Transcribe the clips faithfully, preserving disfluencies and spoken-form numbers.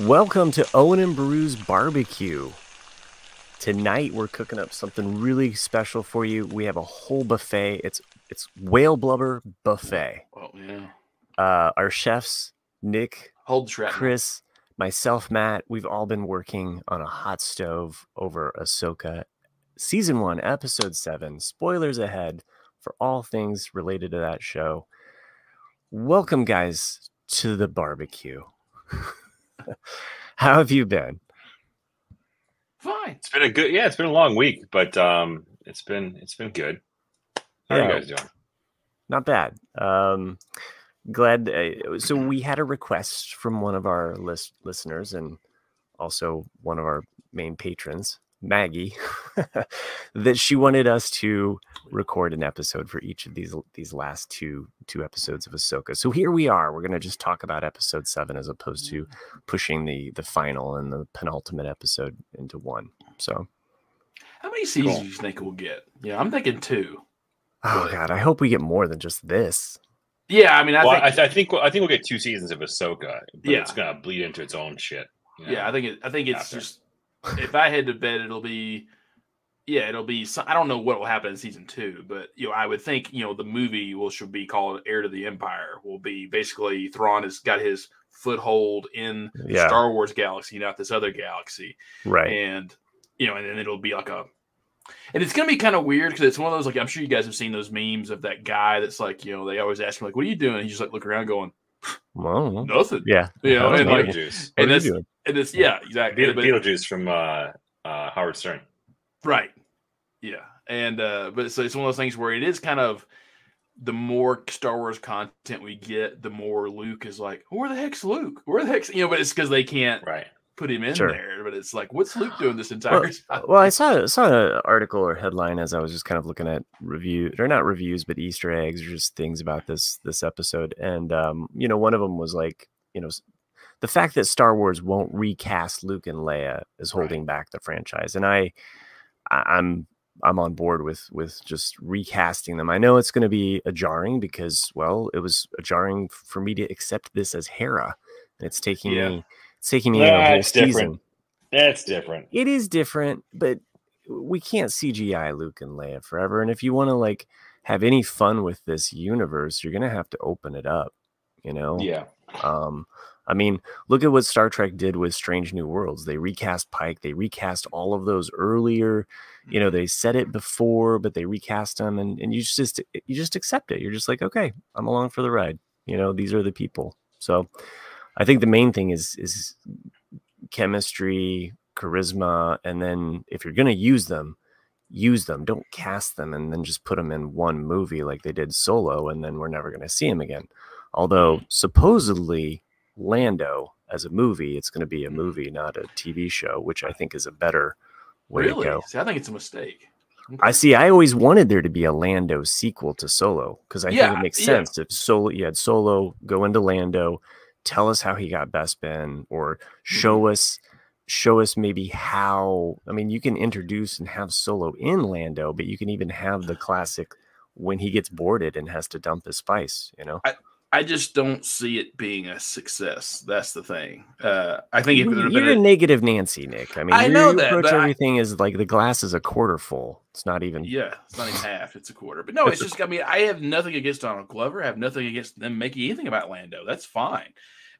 Welcome to Owen and Brew's Barbecue. Tonight we're cooking up something really special for you. We have a whole buffet. It's it's whale blubber buffet. Oh yeah. Uh, our chefs Nick, Hold Chris, myself, Matt. We've all been working on a hot stove over Ahsoka, season one, episode seven. Spoilers ahead for all things related to that show. Welcome, guys, to the barbecue. How have you been? Fine. It's been a good, yeah, it's been a long week, but um, it's been it's been good. How yeah. are you guys doing? Not bad. Um, glad. Uh, so we had a request from one of our list listeners and also one of our main patrons, Maggie, that she wanted us to record an episode for each of these these last two two episodes of Ahsoka. So here we are. We're going to just talk about episode seven as opposed to pushing the the final and the penultimate episode into one. So how many seasons cool. do you think we'll get? Yeah, I'm thinking two. Oh but... God, I hope we get more than just this. Yeah, I mean, I well, think I, th I think I think we'll get two seasons of Ahsoka. But yeah, it's going to bleed into its own shit. You know? Yeah, I think it, I think it's After. just. If I had to bet, it'll be, yeah, it'll be. Some, I don't know what will happen in season two, but you know, I would think you know the movie will should be called "Heir to the Empire." Will be basically Thrawn has got his foothold in yeah. the Star Wars galaxy, not this other galaxy, right? And you know, and then it'll be like a, and it's gonna be kind of weird because it's one of those like I'm sure you guys have seen those memes of that guy that's like you know they always ask him like what are you doing? And he's just like look around going. Well, nothing. Yeah, you know, and like, Beetlejuice. And this, and this, yeah, exactly. Beetle, Beetlejuice from uh, uh, Howard Stern, right? Yeah, and uh, but so it's one of those things where it is kind of the more Star Wars content we get, the more Luke is like, where the heck's Luke? Where the heck's you know? But it's because they can't right. put him in sure. there. But it's like, what's Luke doing this entire well, time? Well, I saw saw an article or headline as I was just kind of looking at reviews or not reviews, but Easter eggs or just things about this this episode. And um, you know, one of them was like, you know, the fact that Star Wars won't recast Luke and Leia is holding right. back the franchise. And I, I'm I'm on board with with just recasting them. I know it's going to be a jarring because well, it was a jarring for me to accept this as Hera, and it's taking yeah. me. It's taking me a whole season. That's different. It is different, but we can't C G I Luke and Leia forever. And if you want to like have any fun with this universe, you're gonna have to open it up. You know? Yeah. Um. I mean, look at what Star Trek did with Strange New Worlds. They recast Pike. They recast all of those earlier. You know, they said it before, but they recast them, and and you just you just accept it. You're just like, okay, I'm along for the ride. You know, these are the people. So. I think the main thing is is chemistry, charisma, and then if you're going to use them, use them. Don't cast them and then just put them in one movie like they did Solo, and then we're never going to see them again. Although supposedly Lando as a movie, it's going to be a movie, not a T V show, which I think is a better way really? to go. See, I think it's a mistake. Okay. I see. I always wanted there to be a Lando sequel to Solo because I yeah, think it makes sense yeah. if Solo you had Solo go into Lando. Tell us how he got Best Ben, or show us, show us maybe how. I mean, you can introduce and have Solo in Lando, but you can even have the classic when he gets boarded and has to dump his spice. You know, I, I just don't see it being a success. That's the thing. Uh, I think if you're been a, a negative Nancy, Nick. I mean, I know that approach everything I, is like the glass is a quarter full. It's not even. Yeah, it's not even half. It's a quarter. But no, it's just. I mean, I have nothing against Donald Glover. I have nothing against them making anything about Lando. That's fine.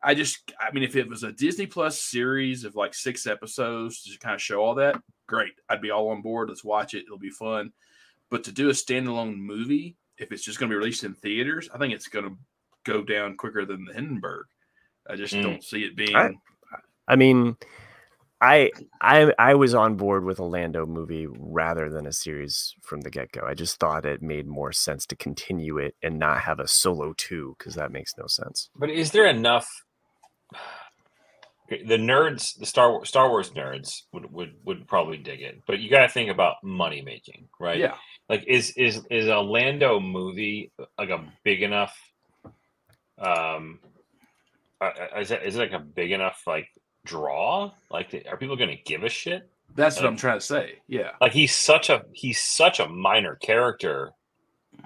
I just, I mean, if it was a Disney Plus series of like six episodes to kind of show all that, great. I'd be all on board. Let's watch it. It'll be fun. But to do a standalone movie, if it's just going to be released in theaters, I think it's going to go down quicker than the Hindenburg. I just mm. don't see it being. I, I mean, I, I, I was on board with a Lando movie rather than a series from the get-go. I just thought it made more sense to continue it and not have a Solo two because that makes no sense. But is there enough? The nerds, the Star Wars, Star Wars nerds would, would would probably dig it, but you got to think about money making, right? Yeah. Like, is is is a Lando movie like a big enough? Um, is it is it like a big enough like draw? Like, are people going to give a shit? That's like, what I'm trying to say. Yeah. Like he's such a he's such a minor character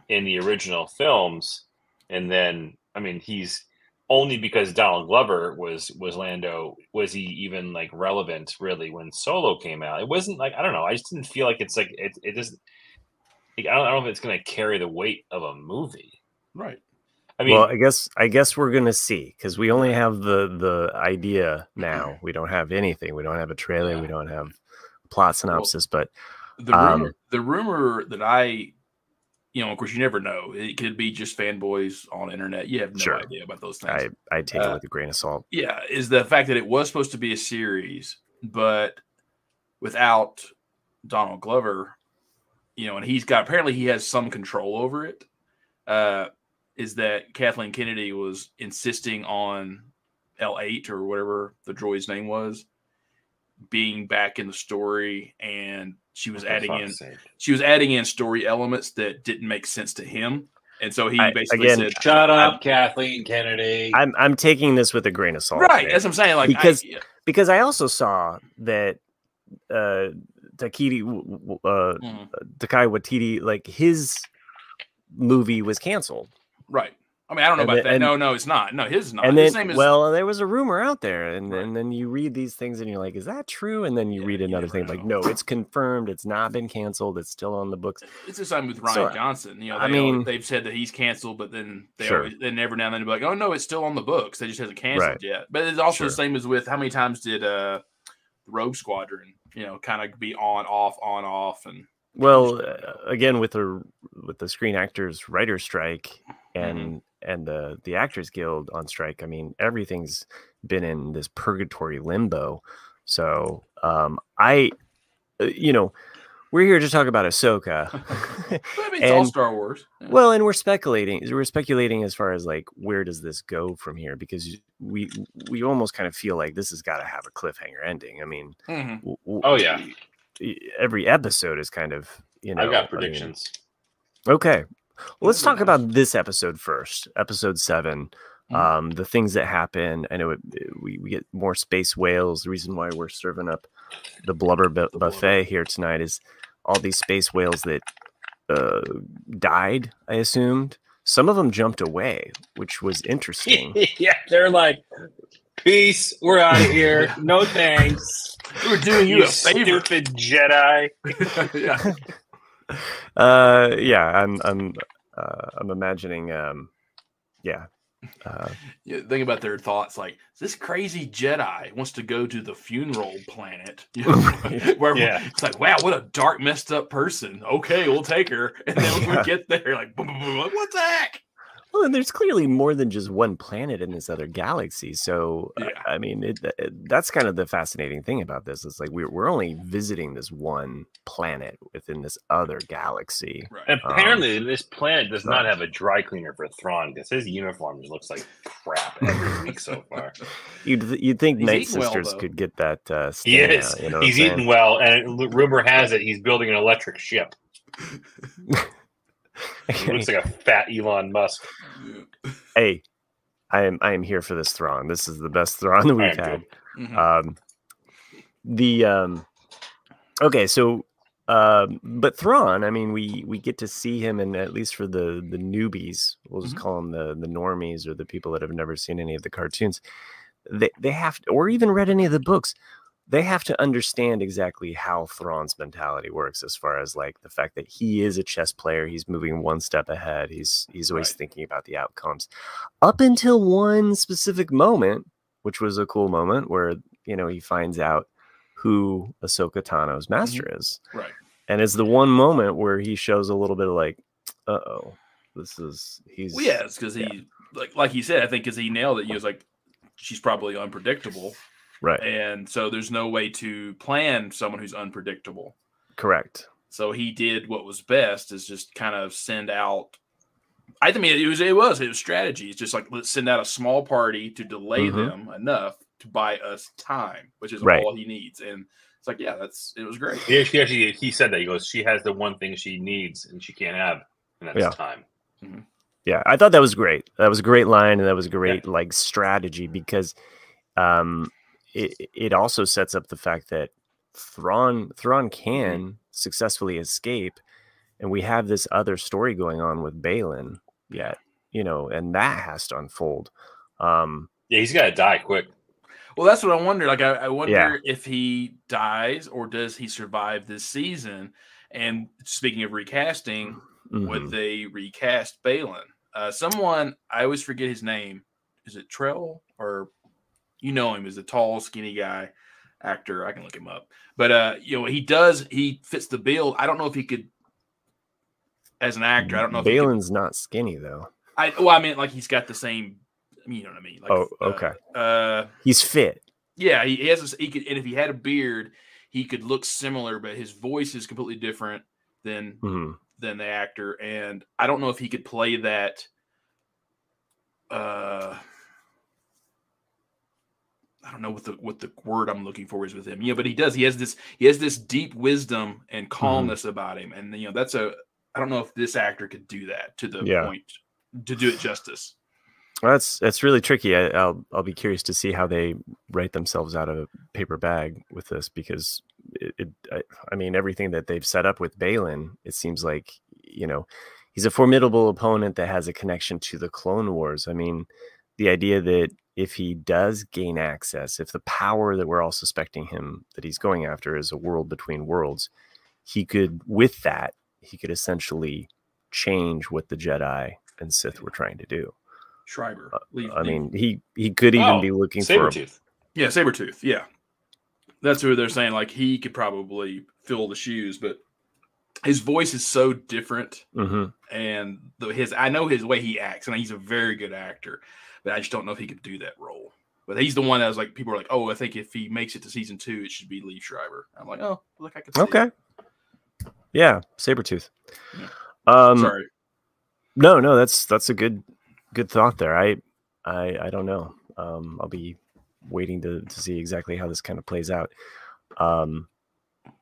in the original films, and then I mean he's. only because Donald Glover was was Lando. Was he even like relevant really when Solo came out? It wasn't like, I don't know. I just didn't feel like it's like it. It doesn't. Like, I don't. I don't know if it's going to carry the weight of a movie. Right. I mean, well, I guess I guess we're going to see, because we only have the the idea now. We don't have anything. We don't have a trailer. Yeah. We don't have a plot synopsis. Well, but the rumor, um, the rumor that I. You know, of course, you never know. It could be just fanboys on the internet. You have no sure. idea about those things. I, I take uh, it with a grain of salt. Yeah, is the fact that it was supposed to be a series, but without Donald Glover, you know, and he's got, apparently he has some control over it, uh, is that Kathleen Kennedy was insisting on L eight or whatever the droid's name was being back in the story, and she was adding in she was adding in story elements that didn't make sense to him. And so he basically I, again, said, shut up, I'm, Kathleen Kennedy. I'm I'm taking this with a grain of salt. Right. Today. That's what I'm saying. Like, because, I, yeah. because I also saw that uh Taikiti uh mm. Taika Waititi, like, his movie was canceled. Right. I mean, I don't know and about then, that. And, no, no, it's not. No, his is not. And his then, name is... Well, there was a rumor out there, and, right. and then you read these things, and you're like, is that true? And then you yeah, read another you thing, know. like, no, it's confirmed. It's not been canceled. It's still on the books. It's the same with Ryan so, Johnson. You know, they, I mean, they've said that he's canceled, but then they sure. always, then every now and then they're like, oh, no, it's still on the books. They just hasn't canceled right. yet. But it's also sure. the same as with how many times did uh, Rogue Squadron, you know, kind of be on, off, on, off, and... Well, uh, again, with the with the Screen Actors Writers Strike and mm-hmm. and the the Actors Guild on strike, I mean, everything's been in this purgatory limbo. So um, I, you know, we're here to talk about Ahsoka. I mean, it's all Star Wars. Yeah. Well, and we're speculating. We're speculating as far as like, where does this go from here? Because we we almost kind of feel like this has got to have a cliffhanger ending. I mean, mm-hmm. w- w- oh yeah. every episode is kind of, you know, I've got predictions. I mean, okay. Well, let's talk about this episode first. Episode seven. Mm-hmm. Um, the things that happen. I know it, it, we, we get more space whales. The reason why we're serving up the blubber bu- buffet here tonight is all these space whales that uh, died, I assumed. Some of them jumped away, which was interesting. Yeah, they're like... Peace. We're out of here. No thanks. We're doing you, you a favor. Stupid Jedi. yeah. Uh, yeah. I'm. I'm. Uh, I'm imagining. Um, yeah. Uh, yeah. Think about their thoughts. Like, this crazy Jedi wants to go to the funeral planet. Where yeah. It's like, wow, what a dark, messed up person. Okay, we'll take her. And then yeah. we get there, like, boom, boom, boom, what the heck? Well, and there's clearly more than just one planet in this other galaxy. So, yeah. uh, I mean, it, it, that's kind of the fascinating thing about this. It's like we're we're only visiting this one planet within this other galaxy. Right. Apparently, um, this planet does not have a dry cleaner for Thrawn, because his uniform just looks like crap every week so far. You'd you'd think Night Sisters well, could get that. Uh, he is. Out, you know he's eating well, and rumor has it he's building an electric ship. He looks like a fat Elon Musk. Hey, I am I am here for this Thrawn. This is the best Thrawn that we've had. Mm-hmm. Um, the um, okay, so uh, but Thrawn, I mean, we we get to see him, and at least for the the newbies, we'll just mm-hmm. call them the the normies, or the people that have never seen any of the cartoons. They they have to, or even read any of the books. They have to understand exactly how Thrawn's mentality works, as far as like the fact that he is a chess player. He's moving one step ahead. He's he's always right. thinking about the outcomes, up until one specific moment, which was a cool moment where, you know, he finds out who Ahsoka Tano's master mm-hmm. is. Right. And it's the one moment where he shows a little bit of like, uh-oh, this is he's well, yeah, it's because he yeah. like like he said, I think, because he nailed it. He was like, she's probably unpredictable. Right. And so there's no way to plan someone who's unpredictable. Correct. So he did what was best, is just kind of send out. I mean, it was, it was, it was strategy. It's just like, let's send out a small party to delay mm-hmm. them enough to buy us time, which is right. all he needs. And it's like, yeah, that's, it was great. Yeah. She actually, he said that, he goes, she has the one thing she needs and she can't have, and that's yeah. time. Mm-hmm. Yeah. I thought that was great. That was a great line. And that was a great yeah. like strategy, because, um, It, it also sets up the fact that Thrawn Thrawn can mm-hmm. successfully escape, and we have this other story going on with Baylan yet, you know, and that has to unfold. Um, yeah, he's got to die quick. Well, that's what I wonder. Like, I, I wonder yeah. if he dies or does he survive this season? And speaking of recasting, mm-hmm. would they recast Baylan? Uh, someone, I always forget his name. Is it Trell? Or you know him as the tall, skinny guy actor. I can look him up. But, uh, you know, he does, he fits the bill. I don't know if he could, as an actor, I don't know if Baylan's not skinny, though. I Well, I mean, like, he's got the same, you know what I mean? Like, oh, okay. Uh, uh, he's fit. Yeah, he, he has a, he could, and if he had a beard, he could look similar, but his voice is completely different than mm-hmm. than the actor. And I don't know if he could play that. Uh, I don't know what the what the word I'm looking for is with him. Yeah, but he does. He has this. He has this deep wisdom and calmness mm-hmm. about him. And you know, that's a. I don't know if this actor could do that to the yeah. point to do it justice. Well, that's that's really tricky. I, I'll I'll be curious to see how they write themselves out of a paper bag with this, because it, it I, I mean everything that they've set up with Baylan, it seems like, you know, he's a formidable opponent that has a connection to the Clone Wars. I mean, the idea that if he does gain access, if the power that we're all suspecting him that he's going after is a world between worlds, he could, with that, he could essentially change what the Jedi and Sith were trying to do. Schreiber. Leave, I mean, he, he could even oh, be looking Sabretooth. for a... Yeah, Sabretooth, yeah. That's who they're saying, like, he could probably fill the shoes, but his voice is so different, mm-hmm. and the, his I know his way he acts, and he's a very good actor, but I just don't know if he could do that role. But he's the one that was like, people are like, oh, I think if he makes it to season two, it should be Lee Schreiber. I'm like, oh, look, I can see Okay. It. Yeah, Sabretooth. Yeah. Um, Sorry. No, no, that's that's a good... Good thought there. I, I, I don't know. Um, I'll be waiting to, to see exactly how this kind of plays out. Um,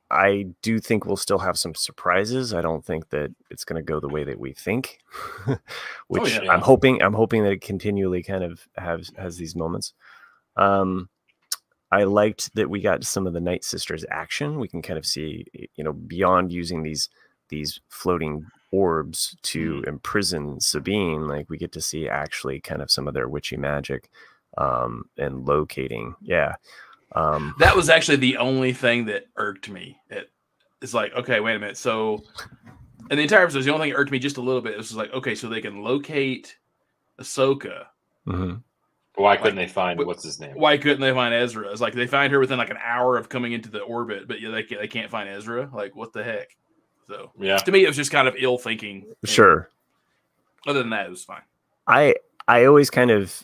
I do think we'll still have some surprises. I don't think that it's going to go the way that we think, which oh, yeah, yeah. I'm hoping. I'm hoping that it continually kind of has has these moments. Um, I liked that we got some of the Night Sisters action. We can kind of see, you know, beyond using these these floating orbs to imprison Sabine, like we get to see actually kind of some of their witchy magic um and locating. Yeah um that was actually the only thing that irked me. It it's like, okay, wait a minute, so and the entire episode, the only thing that irked me just a little bit, it was like, okay, so they can locate Ahsoka, mm-hmm. why couldn't like, they find what's his name why couldn't they find Ezra? It's like they find her within like an hour of coming into the orbit, but yeah, they, they can't find Ezra. Like, what the heck? So yeah, to me, it was just kind of ill thinking. Sure. Other than that, it was fine. I I always kind of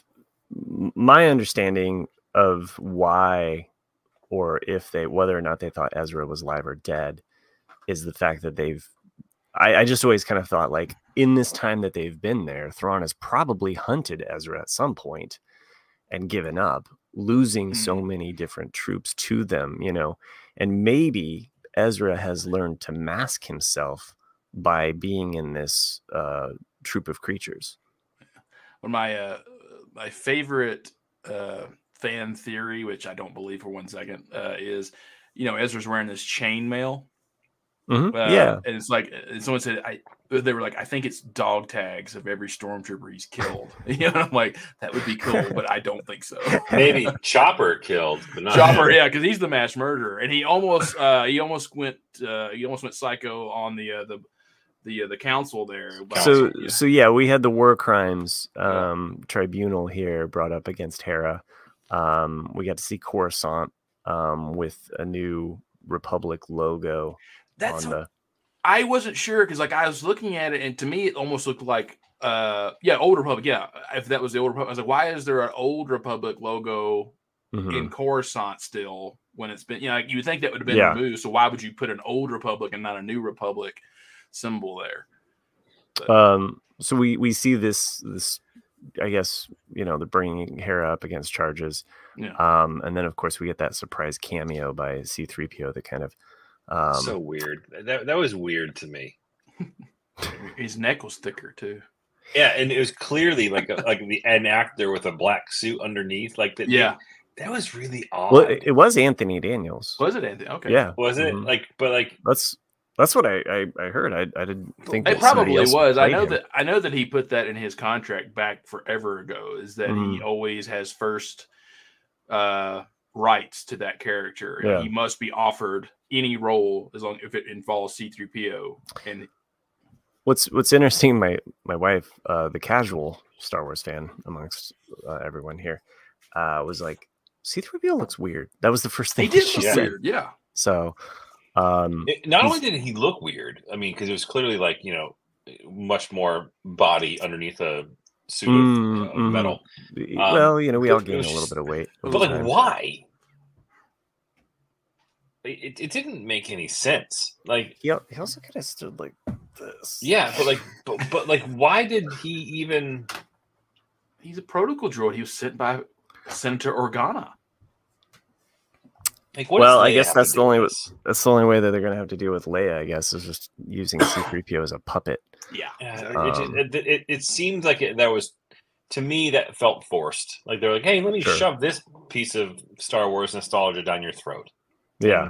my understanding of why, or if they whether or not they thought Ezra was alive or dead, is the fact that they've. I, I just always kind of thought, like, in this time that they've been there, Thrawn has probably hunted Ezra at some point and given up, losing mm-hmm. so many different troops to them, you know, and maybe Ezra has learned to mask himself by being in this uh, troop of creatures. Well, my uh, my favorite uh, fan theory, which I don't believe for one second, uh, is, you know, Ezra's wearing this chainmail. Mm-hmm. Uh, yeah, and it's like, and someone said, I they were like, I think it's dog tags of every stormtrooper he's killed. You know, I'm like, that would be cool, but I don't think so. Maybe Chopper killed, but not Chopper, him. Yeah, because he's the mass murderer, and he almost uh, he almost went uh, he almost went psycho on the uh, the the uh, the council there. So yeah. so yeah, we had the war crimes um, yeah. tribunal here brought up against Hera. Um, we got to see Coruscant um, with a new Republic logo. That's the... I wasn't sure, because like I was looking at it, and to me it almost looked like uh yeah Old Republic. Yeah, if that was the Old Republic, I was like, why is there an Old Republic logo mm-hmm. in Coruscant still, when it's been, you know, like, you would think that would have been yeah. removed, so why would you put an Old Republic and not a New Republic symbol there? But... um so we we see this this I guess, you know, the bringing Hera up against charges, yeah. um and then of course we get that surprise cameo by C three P O that kind of Um, so weird. That that was weird to me. His neck was thicker too. Yeah, and it was clearly like a, like the an actor with a black suit underneath. Like that. Yeah, that was really odd. Well, it, it was Anthony Daniels. Was it Anthony? Okay. Yeah. Was it mm-hmm. like? But like, that's That's what I, I, I heard. I, I didn't think it probably was. I know him. that I know that he put that in his contract back forever ago. Is that mm. he always has first uh, rights to that character? Yeah. He must be offered any role as long if it involves C three P O. And what's what's interesting, my my wife, uh, the casual Star Wars fan amongst uh, everyone here, uh, was like, C three P O looks weird. That was the first thing he did. She look said. Weird, yeah. So. Um, it, not only did he look weird, I mean, because it was clearly like, you know, much more body underneath a suit mm, of uh, mm, metal. Um, well, you know, we all gained a little bit of weight. But like, time. why? It it didn't make any sense. Like, he, he also could have stood like this. Yeah, but like, but, but like, why did he even? He's a protocol droid. He was sent by Senator Organa. Like, well, I guess that's the only this? that's the only way that they're going to have to deal with Leia. I guess is just using C three P O as a puppet. Yeah, um, it, it, it, it seemed like it, that was to me that felt forced. Like they're like, "Hey, let me sure. shove this piece of Star Wars nostalgia down your throat." Yeah,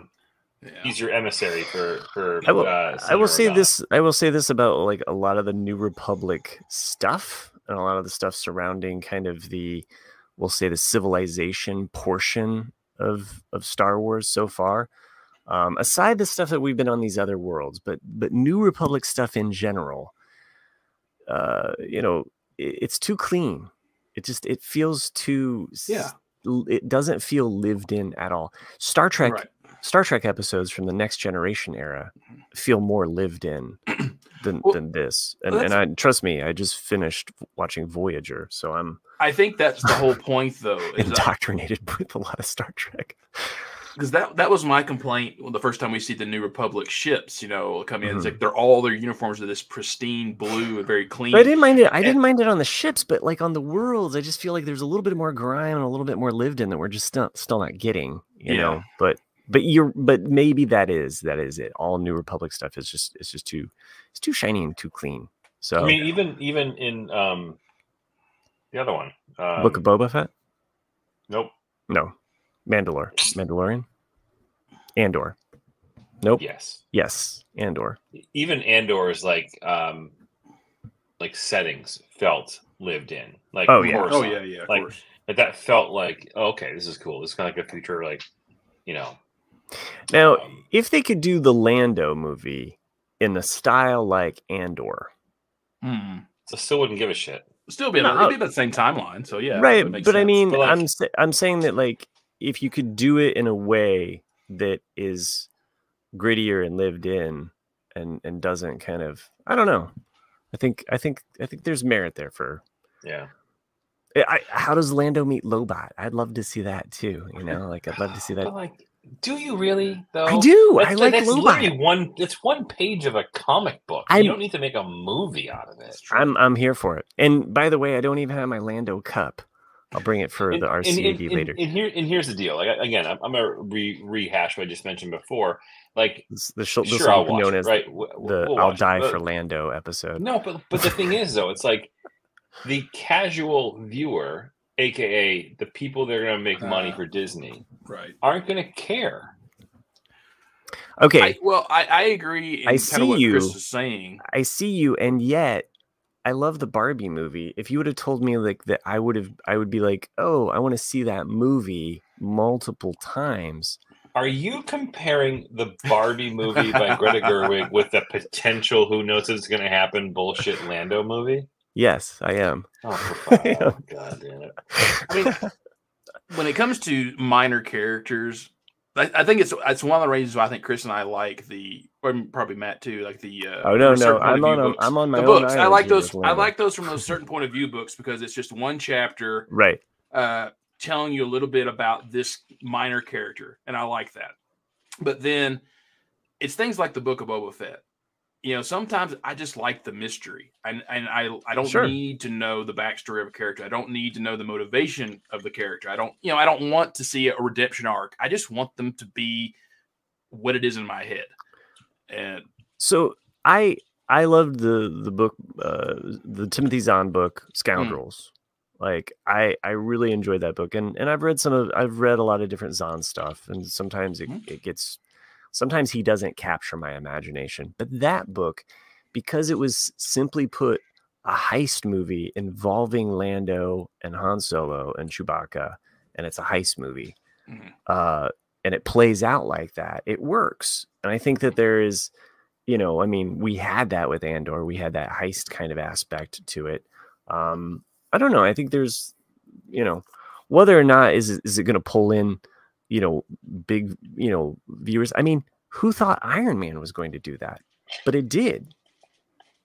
yeah. He's your emissary for for. I will, uh, I will say this. I will say this about like a lot of the New Republic stuff and a lot of the stuff surrounding kind of the, we'll say the civilization portion. Of of Star Wars so far, um, aside the stuff that we've been on these other worlds, but but New Republic stuff in general, uh, you know, it, it's too clean. It just it feels too yeah. It doesn't feel lived in at all. Star Trek right. Star Trek episodes from the Next Generation era feel more lived in than well, than this. And well, and I trust me, I just finished watching Voyager, so I'm. I think that's the whole point, though. Is indoctrinated I, with a lot of Star Trek. Because that, that was my complaint the first time we see the New Republic ships, you know, come in. Mm-hmm. It's like they're all their uniforms are this pristine blue and very clean. But I didn't mind it. I and, didn't mind it on the ships, but like on the worlds, I just feel like there's a little bit more grime and a little bit more lived in that we're just still, still not getting, you yeah. know. But but you're but maybe that is that is it. All New Republic stuff is just it's just too it's too shiny and too clean. So I mean, even even in um. The other one, um, Book of Boba Fett. Nope. No, Mandalore, Mandalorian, Andor. Nope. Yes. Yes. Andor. Even Andor's like, um, like settings felt lived in. Like, oh yeah, Coruscant. oh yeah, yeah. Of like, course. But that felt like okay, this is cool. This is kind of like a future, like, you know. Now, um, if they could do the Lando movie in the style like Andor, hmm. I still wouldn't give a shit. Still be no, it'd be the same timeline, so yeah, right. But sense. I mean, but like, I'm I'm saying that like if you could do it in a way that is grittier and lived in, and and doesn't kind of I don't know, I think I think I think there's merit there for yeah. I, how does Lando meet Lobot? I'd love to see that too. You know, like I'd love to see that. But like, do you really though? I do. That's, I like that's Lobot. Literally one. It's one page of a comic book. I'm, you don't need to make a movie out of it. I'm I'm here for it. And by the way, I don't even have my Lando cup. I'll bring it for and, the R C A D later. And, and here and here's the deal. Like again, I'm, I'm gonna re- rehash what I just mentioned before. Like this, this, sure, this will be known it, as right? we'll, the we'll "I'll die it. for Lando" episode. No, but but the thing is though, it's like the casual viewer, aka the people that are going to make money for Disney, right, aren't going to care. Okay. I, well, I, I agree. In I see what you. Chris is saying. I see you, and yet I love the Barbie movie. If you would have told me like that, I would have. I would be like, oh, I want to see that movie multiple times. Are you comparing the Barbie movie by Greta Gerwig with the potential who knows it's going to happen bullshit Lando movie? Yes, I am. Oh, oh God damn it! I mean, when it comes to minor characters, I, I think it's it's one of the reasons why I think Chris and I like the, or probably Matt too, like the. Uh, oh no, no, I'm on a, I'm on my the own books. I like those. I like those from those certain point of view books because it's just one chapter, right? Uh, telling you a little bit about this minor character, and I like that. But then it's things like the Book of Boba Fett. You know, sometimes I just like the mystery, and and I I don't sure. need to know the backstory of a character. I don't need to know the motivation of the character. I don't, you know, I don't want to see a redemption arc. I just want them to be what it is in my head. And so I I loved the the book, uh, the Timothy Zahn book, Scoundrels. Mm. Like I I really enjoyed that book, and and I've read some of I've read a lot of different Zahn stuff, and sometimes it mm. it gets sometimes he doesn't capture my imagination. But that book, because it was simply put a heist movie involving Lando and Han Solo and Chewbacca, and it's a heist movie, mm-hmm. uh, and it plays out like that, it works. And I think that there is, you know, I mean, we had that with Andor. We had that heist kind of aspect to it. Um, I don't know. I think there's, you know, whether or not is, is it going to pull in, you know, big, you know, viewers. I mean, who thought Iron Man was going to do that? But it did,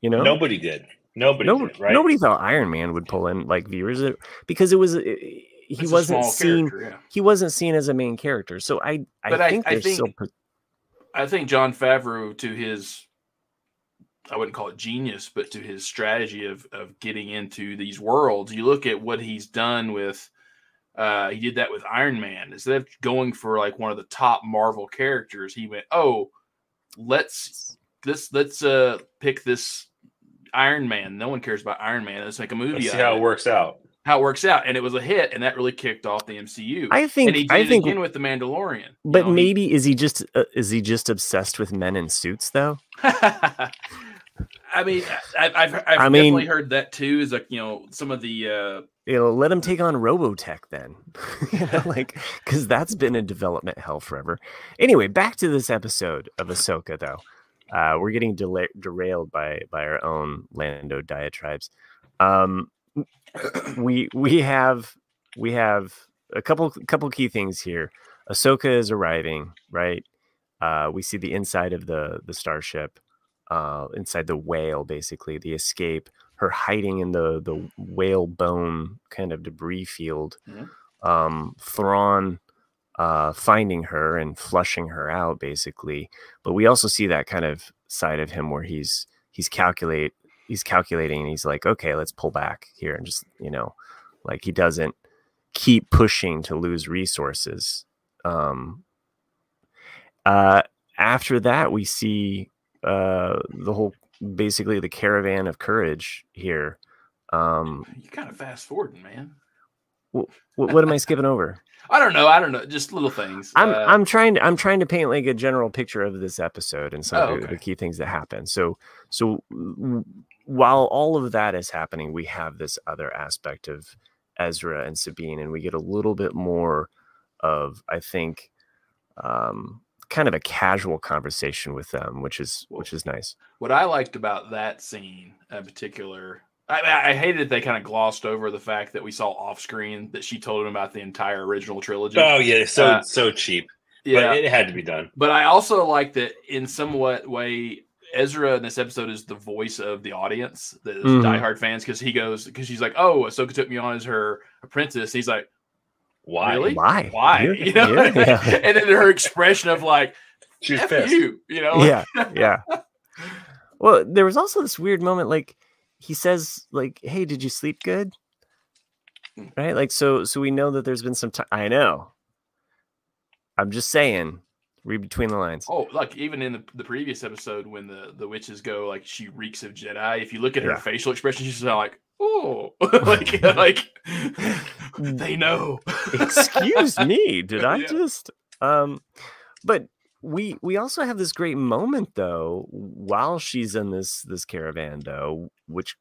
you know? Nobody did. Nobody no, did, right? Nobody thought Iron Man would pull in, like, viewers because it was... It, He it's wasn't seen. Yeah. He wasn't seen as a main character. So I, I but think I, I think still... I think Jon Favreau, to his, I wouldn't call it genius, but to his strategy of of getting into these worlds, you look at what he's done with. Uh, he did that with Iron Man. Instead of going for like one of the top Marvel characters, he went, "Oh, let's this let's uh pick this Iron Man. No one cares about Iron Man. Let's make a movie. Let's see how it works out." How it works out, and it was a hit, and that really kicked off the M C U. I think. And he did I think it again with the Mandalorian. But you know, maybe he, is he just uh, is he just obsessed with men in suits though? I mean, I, I've I've I definitely mean, heard that too. Is like you know some of the uh, you know let him take on Robotech then, you know, like because that's been a development hell forever. Anyway, back to this episode of Ahsoka though. Uh, we're getting dera derailed by by our own Lando diatribes. Um, we we have we have a couple couple key things here. Ahsoka is arriving, right? Uh, we see the inside of the the starship, uh, inside the whale, basically the escape. Her hiding in the the whale bone kind of debris field. Mm-hmm. um, Thrawn uh, finding her and flushing her out, basically. But we also see that kind of side of him where he's he's calculate. He's calculating and he's like, okay, let's pull back here and just, you know, like he doesn't keep pushing to lose resources. Um, uh, after that, we see uh, the whole, basically the caravan of courage here. Um, You're kind of fast forwarding, man. What, what am I skipping over? I don't know. I don't know. Just little things. I'm uh, I'm trying to I'm trying to paint like a general picture of this episode and some oh, okay. of the key things that happen. So so while all of that is happening, we have this other aspect of Ezra and Sabine, and we get a little bit more of I think um, kind of a casual conversation with them, which is which is nice. What I liked about that scene in particular. I, I hated they kind of glossed over the fact that we saw off screen that she told him about the entire original trilogy. Oh yeah, so uh, so cheap. Yeah, but it had to be done. But I also like that in somewhat way, Ezra in this episode is the voice of the audience, the mm. diehard fans, because he goes because she's like, "Oh, Ahsoka took me on as her apprentice." He's like, "Why? Really? Why? Why?" You're, you know, yeah. And then her expression of like, she's F pissed. You, you know? Yeah, yeah. Well, there was also this weird moment, like. He says, like, hey, did you sleep good? Right? Like, so so we know that there's been some time. I know. I'm just saying. Read between the lines. Oh, like, even in the, the previous episode when the, the witches go, like, she reeks of Jedi. If you look at yeah. her facial expression, she's like, oh. like, like, they know. Excuse me. Did I yeah. just? Um, But... We we also have this great moment though while she's in this this caravan though, which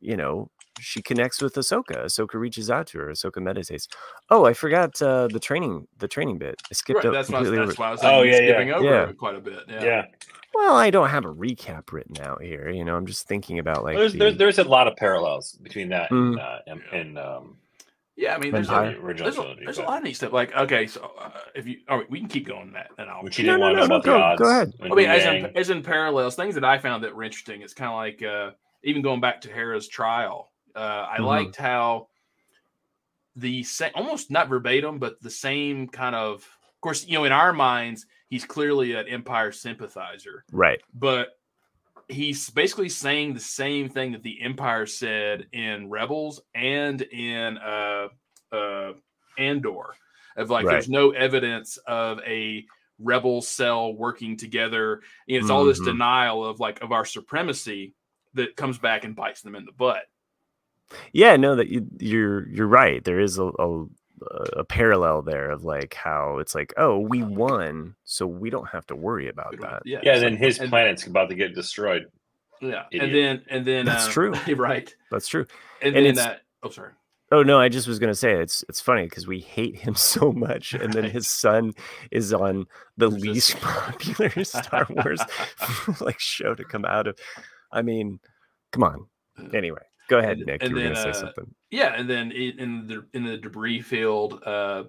you know she connects with Ahsoka. Ahsoka reaches out to her. Ahsoka meditates. Oh, I forgot uh, the training the training bit. I skipped right, that's why, that's over. Why I was like, oh, yeah, skipping yeah. over yeah. quite a bit. Yeah. yeah. Well, I don't have a recap written out here. You know, I'm just thinking about like there's the... there's, there's a lot of parallels between that mm. and, uh, and, yeah. and um. Yeah, I mean, there's, a, there's, a, there's a lot of neat stuff. Like, okay, so uh, if you, all right, we can keep going that, and I'll. Which you didn't no, want no, to know no, about no, the go, odds. Go ahead. I mean, as in, as in parallels, things that I found that were interesting. It's kind of like uh, even going back to Hera's trial. Uh, I mm-hmm. liked how the same, almost not verbatim, but the same kind of. Of course, you know, in our minds, he's clearly an Empire sympathizer, right? But he's basically saying the same thing that the Empire said in Rebels and in uh, uh, Andor, of like right. there's no evidence of a rebel cell working together. And it's mm-hmm. all this denial of like of our supremacy that comes back and bites them in the butt. Yeah, no, that you, you're you're right. There is a, a a parallel there of like how it's like, oh, we won, so we don't have to worry about that. Yeah, yeah, and then his planet's about to get destroyed. Yeah, Idiot. and then and then that's um, true, right? That's true. And, and then that. Oh, sorry. Oh no, I just was gonna say it's it's funny because we hate him so much, and then his son is on the We're least just... popular Star Wars like show to come out of. I mean, come on. Anyway. Go ahead, Nick. And you then, were gonna say uh, something. Yeah, and then in the in the debris field, uh,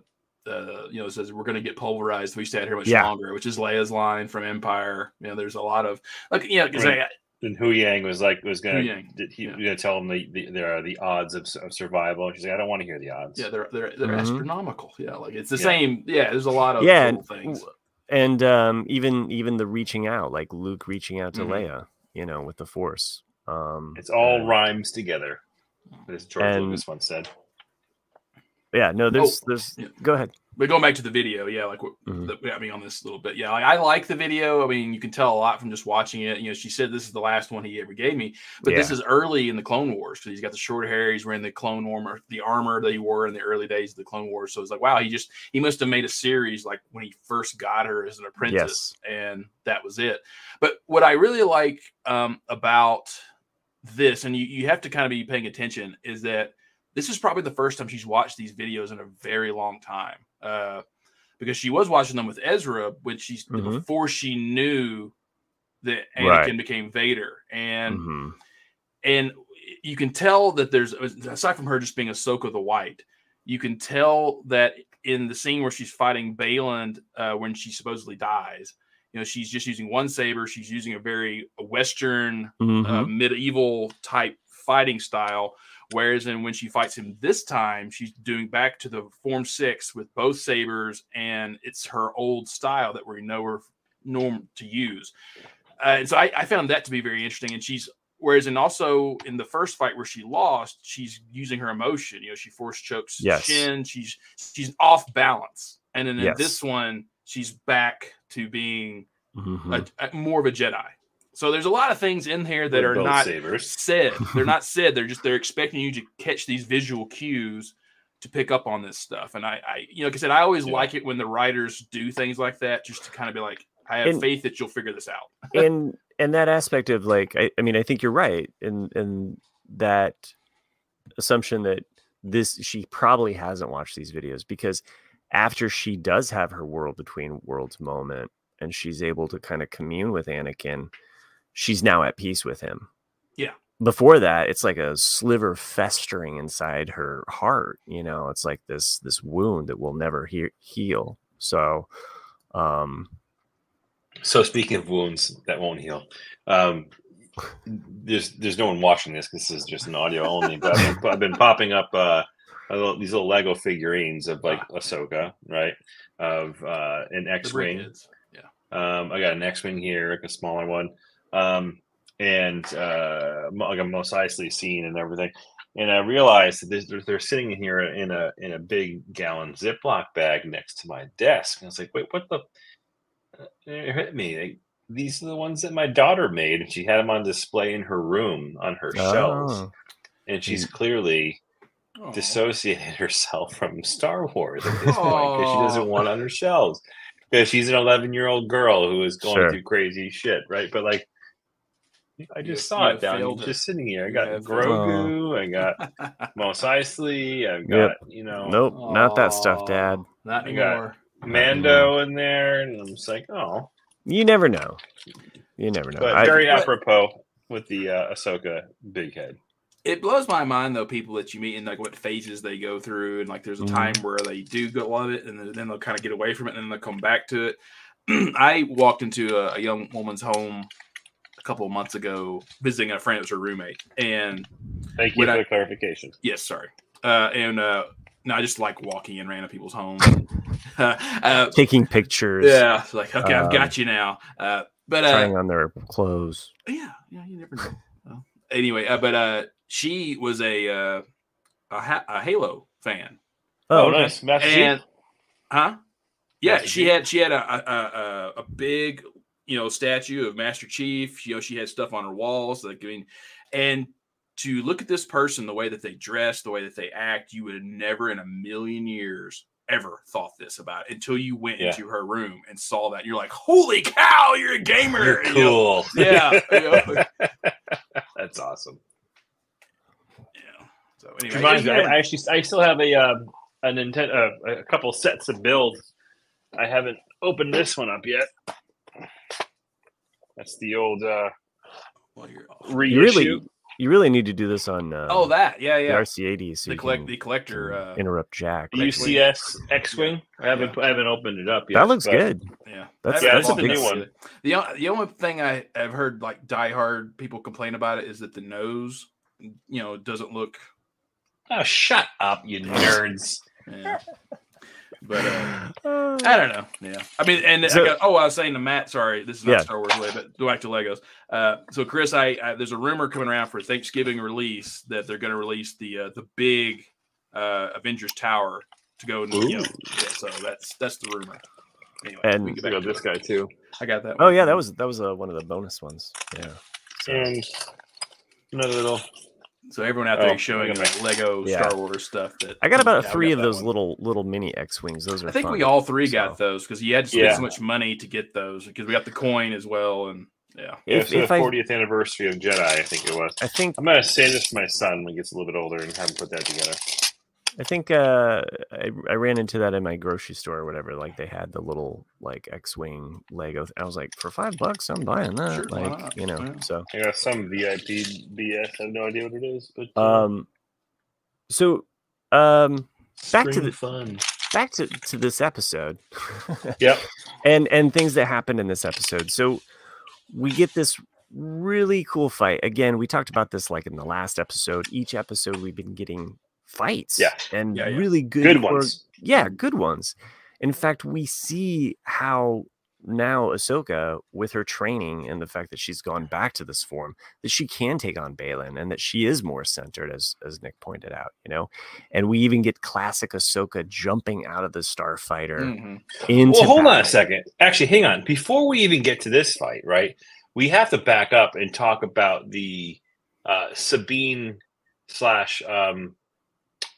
uh, you know, it says we're going to get pulverized. We stay out here much yeah. longer, which is Leia's line from Empire. You know, there's a lot of like, yeah, you know, right. And Hu Yang was like was going to he yeah. gonna tell him the, the there are the odds of, of survival. And she's like, I don't want to hear the odds. Yeah, they're they're they're mm-hmm. astronomical. Yeah, like it's the yeah. same. Yeah, there's a lot of yeah, cool and, things. And um, even even the reaching out, like Luke reaching out to mm-hmm. Leia, you know, with the Force. Um, it's all uh, rhymes together, as George and, Lucas once said. Yeah, no, there's, oh, there's. Yeah. Go ahead. But going back to the video, yeah, like mm-hmm. the, I mean, on this little bit, yeah, like, I like the video. I mean, you can tell a lot from just watching it. You know, she said this is the last one he ever gave me, but yeah. this is early in the Clone Wars because he's got the short hair. He's wearing the clone armor, the armor that he wore in the early days of the Clone Wars. So it's like, wow, he just he must have made a series like when he first got her as an apprentice, yes. and that was it. But what I really like um, about this, and you, you have to kind of be paying attention, is that this is probably the first time she's watched these videos in a very long time, uh, because she was watching them with Ezra when she's mm-hmm. before she knew that Anakin right. became Vader, and mm-hmm. and you can tell that there's, aside from her just being Ahsoka the White, you can tell that in the scene where she's fighting Baylan uh, when she supposedly dies. You know, she's just using one saber. She's using a very Western, mm-hmm. uh, medieval type fighting style. Whereas in when she fights him this time, she's doing back to the form six with both sabers, and it's her old style that we know her norm to use. Uh, and so I, I found that to be very interesting. And she's, whereas in also in the first fight where she lost, she's using her emotion. You know, she force chokes yes. Shin. She's she's off balance. And then in yes. this one, she's back to being mm-hmm. a, a, more of a Jedi. So there's a lot of things in here that They're are not sabers. said. They're not said. They're just, they're expecting you to catch these visual cues to pick up on this stuff. And I, I you know, like I said, I always yeah. like it when the writers do things like that, just to kind of be like, I have and, faith that you'll figure this out. and, and that aspect of like, I, I mean, I think you're right in, in that assumption that this, she probably hasn't watched these videos, because after she does have her World Between Worlds moment and she's able to kind of commune with Anakin, she's now at peace with him. Yeah. Before that, it's like a sliver festering inside her heart. You know, it's like this this wound that will never he- heal. So, um, so speaking of wounds that won't heal, um, there's there's no one watching this. This is just an audio only. But I've been, I've been popping up uh, a little, these little Lego figurines of like Ahsoka, right? Of uh, an X-wing. Yeah. Um, I got an X-wing here, like a smaller one. Um, and uh, like a Mos Eisley scene and everything, and I realized that they're, they're sitting in here in a in a big gallon Ziploc bag next to my desk. And I was like, wait, what the? It hit me. Like, these are the ones that my daughter made, and she had them on display in her room on her oh. shelves, and she's clearly oh. dissociated herself from Star Wars at this oh. point because she doesn't want it on her shelves because she's an eleven-year-old girl who is going sure. through crazy shit, right? But like. I just you saw it down it. just sitting here. I got yeah, Grogu, I got Mos Eisley, I've got yep. you know Nope, aww, not that stuff, Dad. Not anymore. Mando in there, and I'm just like, oh. You never know. You never know. But very I, apropos but, with the uh, Ahsoka big head. It blows my mind though, people that you meet and like what phases they go through, and like there's a mm-hmm. time where they do go love it, and then they'll kind of get away from it, and then they'll come back to it. I walked into a, a young woman's home a couple of months ago, visiting a friend that was her roommate, and thank you for I, the clarification. Yes, sorry. Uh, and uh, no, I just like walking in random people's homes, uh, uh, taking pictures. Yeah, like okay, um, I've got you now. Uh, but trying uh, on their clothes. Yeah, yeah, you never know. Well, anyway, uh, but uh, she was a uh, a, ha- a Halo fan. Oh, okay. Nice. Master and Chief? Huh? Yeah, Master she Chief. had she had a a, a, a big. you know, statue of Master Chief. You know, she had stuff on her walls. Like, I mean, and to look at this person, the way that they dress, the way that they act, you would have never in a million years ever thought this about it until you went yeah. into her room and saw that. You're like, holy cow, you're a gamer. You're cool. You know? Yeah. You know? That's awesome. Yeah. So anyway, reminds me, I actually, I still have a, um, a Nintendo, uh, a couple sets of builds. I haven't opened this one up yet. That's the old uh, well, reissue. Really, you really need to do this on um, oh that yeah yeah the R C eighty, so the, collect, the collector uh, interrupt Jack U C S X-wing. I haven't yeah. I haven't opened it up yet. That looks good. Yeah, that's, yeah, that's, that's a new one. The the only thing I have heard like diehard people complain about it is that the nose, you know, doesn't look. Oh, shut up, you nerds. Yeah. But uh, I don't know. Yeah, I mean, and so, I got, oh, I was saying to Matt. Sorry, this is not yeah. Star Wars related, but go back to Legos. Uh, so Chris, I, I there's a rumor coming around for Thanksgiving release that they're going to release the uh, the big uh, Avengers Tower to go. And, you know, yeah, so that's that's the rumor. Anyway, and we got this it. guy too. I got that. Oh one. yeah, that was that was uh, one of the bonus ones. Yeah. So. And another little. So everyone out there oh, is showing like Lego yeah. Star Wars stuff. That I got about yeah, three got of those one. little little mini X-wings. Those are. I think fun, we all three so. got those because you had to spend yeah. so much money to get those because we got the coin as well and yeah. yeah if, so if the fortieth I, anniversary of Jedi, I think it was. I think I'm gonna say this to my son when he gets a little bit older and have him put that together. I think uh, I I ran into that in my grocery store or whatever. Like they had the little like X-wing Lego. I was like, for five bucks, I'm buying that. Sure, like you know, yeah. so I got some V I P B S. I have no idea what it is, but uh, um, so um, back to the fun, back to, to this episode. Yep, and and things that happened in this episode. So we get this really cool fight. Again, we talked about this like in the last episode. Each episode, we've been getting. Fights yeah. and yeah, yeah. really good, good ones. Or, yeah, good ones. In fact, we see how now Ahsoka, with her training and the fact that she's gone back to this form, that she can take on Baylan and that she is more centered, as as Nick pointed out, you know. And we even get classic Ahsoka jumping out of the starfighter. Mm-hmm. Into well, hold battle. on a second. Actually, hang on. Before we even get to this fight, right? We have to back up and talk about the uh, Sabine slash. Um,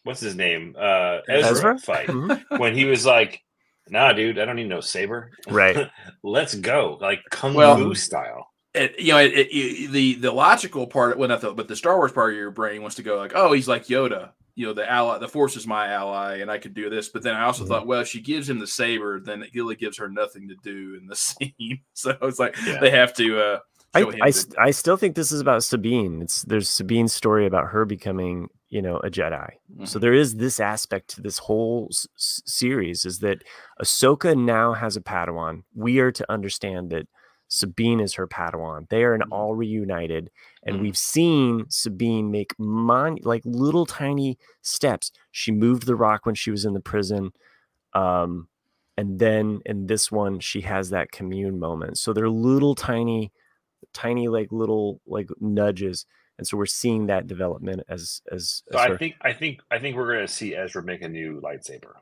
What's his name? Uh, Ezra, Ezra? fight mm-hmm. when he was like, "Nah, dude, I don't need no saber. Right, let's go like kung well, fu style." It, you know, it, it, it, the the logical part, well, not the, but the Star Wars part of your brain wants to go like, "Oh, he's like Yoda. You know, the ally, the Force is my ally, and I could do this." But then I also mm-hmm. thought, well, if she gives him the saber, then it really gives her nothing to do in the scene. So it's like yeah. they have to. Uh, I I, the, I still think this is about Sabine. It's there's Sabine's story about her becoming. You know, a Jedi. Mm-hmm. So there is this aspect to this whole s- series is that Ahsoka now has a Padawan. We are to understand that Sabine is her Padawan. They are an all reunited, and mm-hmm. we've seen Sabine make mon- like little tiny steps. She moved the rock when she was in the prison, um, and then in this one she has that commune moment. So they're little tiny, tiny like little like nudges. And so we're seeing that development as as. as so I think I think I think we're going to see Ezra make a new lightsaber.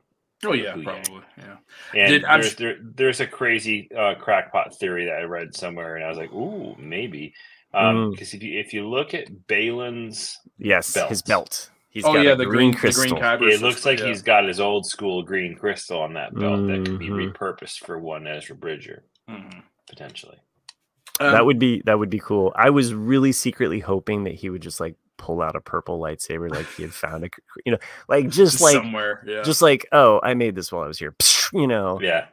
Oh yeah, probably. Yeah. And Did, there's there, there's a crazy uh, crackpot theory that I read somewhere, and I was like, ooh, maybe because um, mm. if you if you look at Baylan's yes belt, his belt. He's oh got yeah, a the green, green crystal. The green kyber it looks like yeah. he's got his old school green crystal on that belt mm-hmm. that could be repurposed for one Ezra Bridger mm-hmm. potentially. Um, that would be that would be cool. I was really secretly hoping that he would just like pull out a purple lightsaber, like he had found a, you know, like just, just like somewhere, yeah. just like oh, I made this while I was here, you know. Yeah.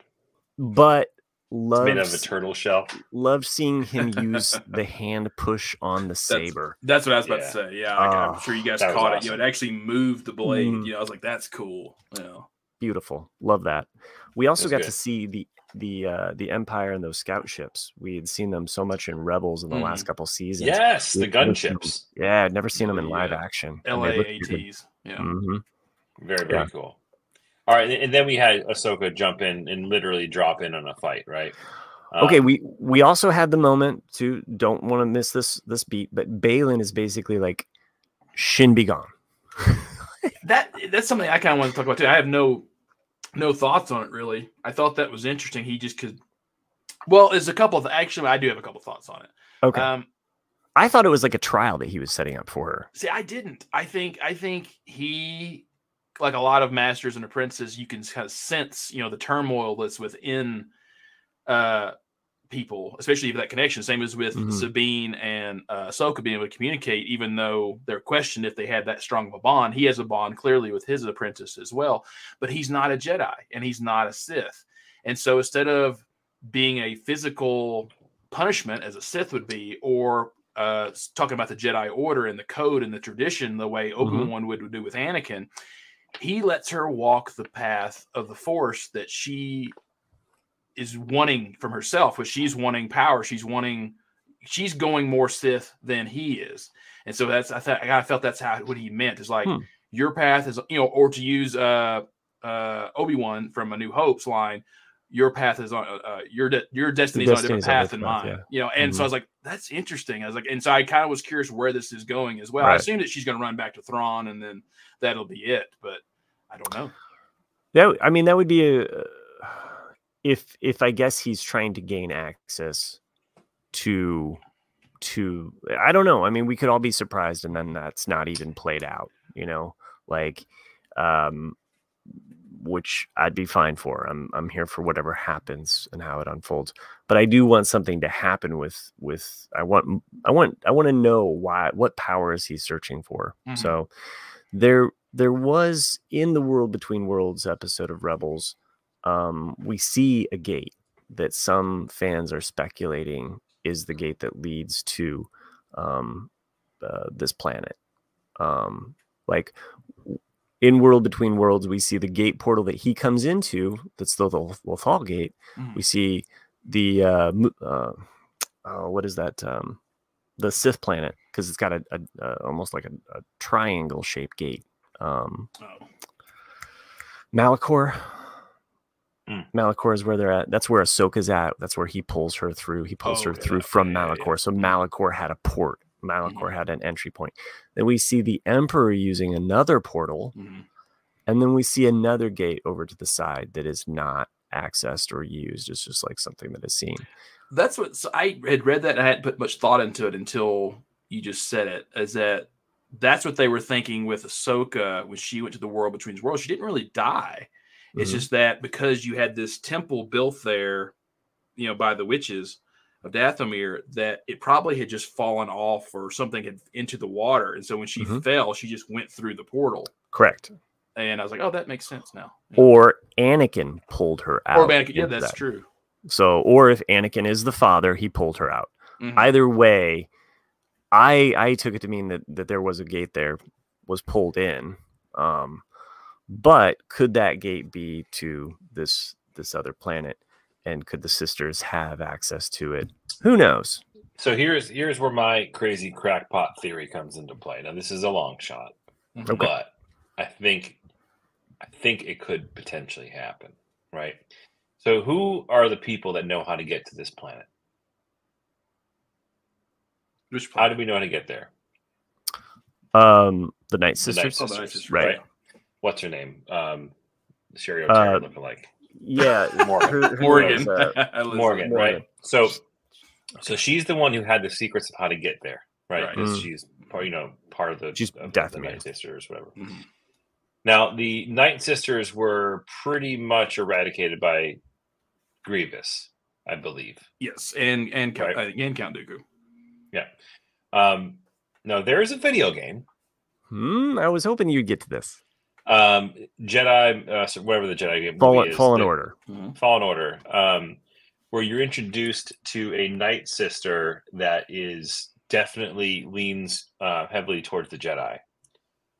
But love made out of a turtle shell. Love seeing him use the hand push on the saber. That's, that's what I was about yeah. to say. Yeah, like, oh, I'm sure you guys caught awesome. it. You know, it actually moved the blade. Mm. You know, I was like, that's cool. You know. Beautiful. Love that. We also that's got good. to see the. the uh the Empire and those scout ships. We had seen them so much in Rebels in the mm. last couple seasons. Yes, the gunships. Yeah, I'd never seen them in yeah. live action. L A A Ts. Yeah. Mm-hmm. Very, very yeah. cool. All right, and then we had Ahsoka jump in and literally drop in on a fight, right? Um, okay, we we also had the moment to don't want to miss this this beat, but Baylan is basically like Shin be gone. that that's something I kind of want to talk about too. I have no No thoughts on it, really. I thought that was interesting. He just could. Well, there's a couple of actually, I do have a couple of thoughts on it. Okay. Um, I thought it was like a trial that he was setting up for her. See, I didn't. I think I think he, like a lot of masters and apprentices, you can kind of sense, you know, the turmoil that's within uh, people, especially with that connection. Same as with mm-hmm. Sabine and uh, Ahsoka being able to communicate, even though they're questioned if they had that strong of a bond. He has a bond clearly with his apprentice as well, but he's not a Jedi and he's not a Sith. And so instead of being a physical punishment as a Sith would be, or uh, talking about the Jedi Order and the code and the tradition, the way Obi-Wan mm-hmm. would do with Anakin, he lets her walk the path of the Force that she is wanting from herself, which she's wanting power. She's wanting, she's going more Sith than he is. And so that's, I thought, I felt that's how, what he meant is like hmm. your path is, you know, or to use uh, uh, Obi-Wan from A New Hope's line, your path is on uh, your de- your destiny is on a different path than mine, yeah. you know. And mm-hmm. so I was like, that's interesting. I was like, and so I kind of was curious where this is going as well. Right. I assume that she's going to run back to Thrawn, and then that'll be it. But I don't know. Yeah, I mean, that would be a if if I guess he's trying to gain access to to I don't know. I mean, we could all be surprised, and then that's not even played out, you know, like. um Which I'd be fine for. I'm I'm here for whatever happens and how it unfolds. But I do want something to happen with with. I want I want I want to know why. What power is he searching for? Mm-hmm. So there there was in the World Between Worlds episode of Rebels, um, we see a gate that some fans are speculating is the gate that leads to um, uh, this planet. Um, like. In World Between Worlds, we see the gate portal that he comes into. That's the Lothal gate. Mm. We see the uh, uh, oh, what is that? Um, the Sith planet, because it's got a, a, a almost like a, a triangle shaped gate. Um, oh. Malachor. Mm. Malachor is where they're at. That's where Ahsoka's at. That's where he pulls her through. He pulls oh, her yeah, through yeah, from yeah, Malachor. Yeah. So Malachor had a port. Malachor mm-hmm. had an entry point. Then we see the Emperor using another portal, mm-hmm. and then we see another gate over to the side that is not accessed or used. It's just like something that is seen. That's what so I had read that, and I hadn't put much thought into it until you just said it. Is that that's what they were thinking with Ahsoka when she went to the World Between Worlds? She didn't really die. It's mm-hmm. just that because you had this temple built there, you know, by the witches of Dathomir, that it probably had just fallen off or something had into the water. And so when she mm-hmm. fell, she just went through the portal. Correct. And I was like, oh, that makes sense now. Yeah. Or Anakin pulled her out. Or Anakin, yeah, that's that. true. So, or if Anakin is the father, he pulled her out. Mm-hmm. Either way, I I took it to mean that, that there was a gate there, was pulled in. Um, but could that gate be to this this other planet? And could the sisters have access to it? Who knows? So here's here's where my crazy crackpot theory comes into play. Now this is a long shot, okay. but I think I think it could potentially happen, right? So who are the people that know how to get to this planet? Which planet? How do we know how to get there? Um, the Night Sisters, the Night Sisters. Oh, the Night Sisters. Right. right? What's her name? Um, Sherry O'Terra uh, looking like. Yeah, Morgan. Who, who Morgan. Morgan, Morgan, right? So, so she's the one who had the secrets of how to get there, right? right. Mm. She's, you know, part of the, she's of the Night Sisters, whatever. Mm. Now, the Night Sisters were pretty much eradicated by Grievous, I believe. Yes, and and right? uh, and Count Dooku. Yeah. Um, now there is a video game. Hmm. I was hoping you'd get to this. Um, Jedi, uh, so whatever the Jedi game Fallen, is, Fallen the, Order, mm-hmm. Fallen Order, um, where you're introduced to a Night Sister that is definitely leans uh, heavily towards the Jedi,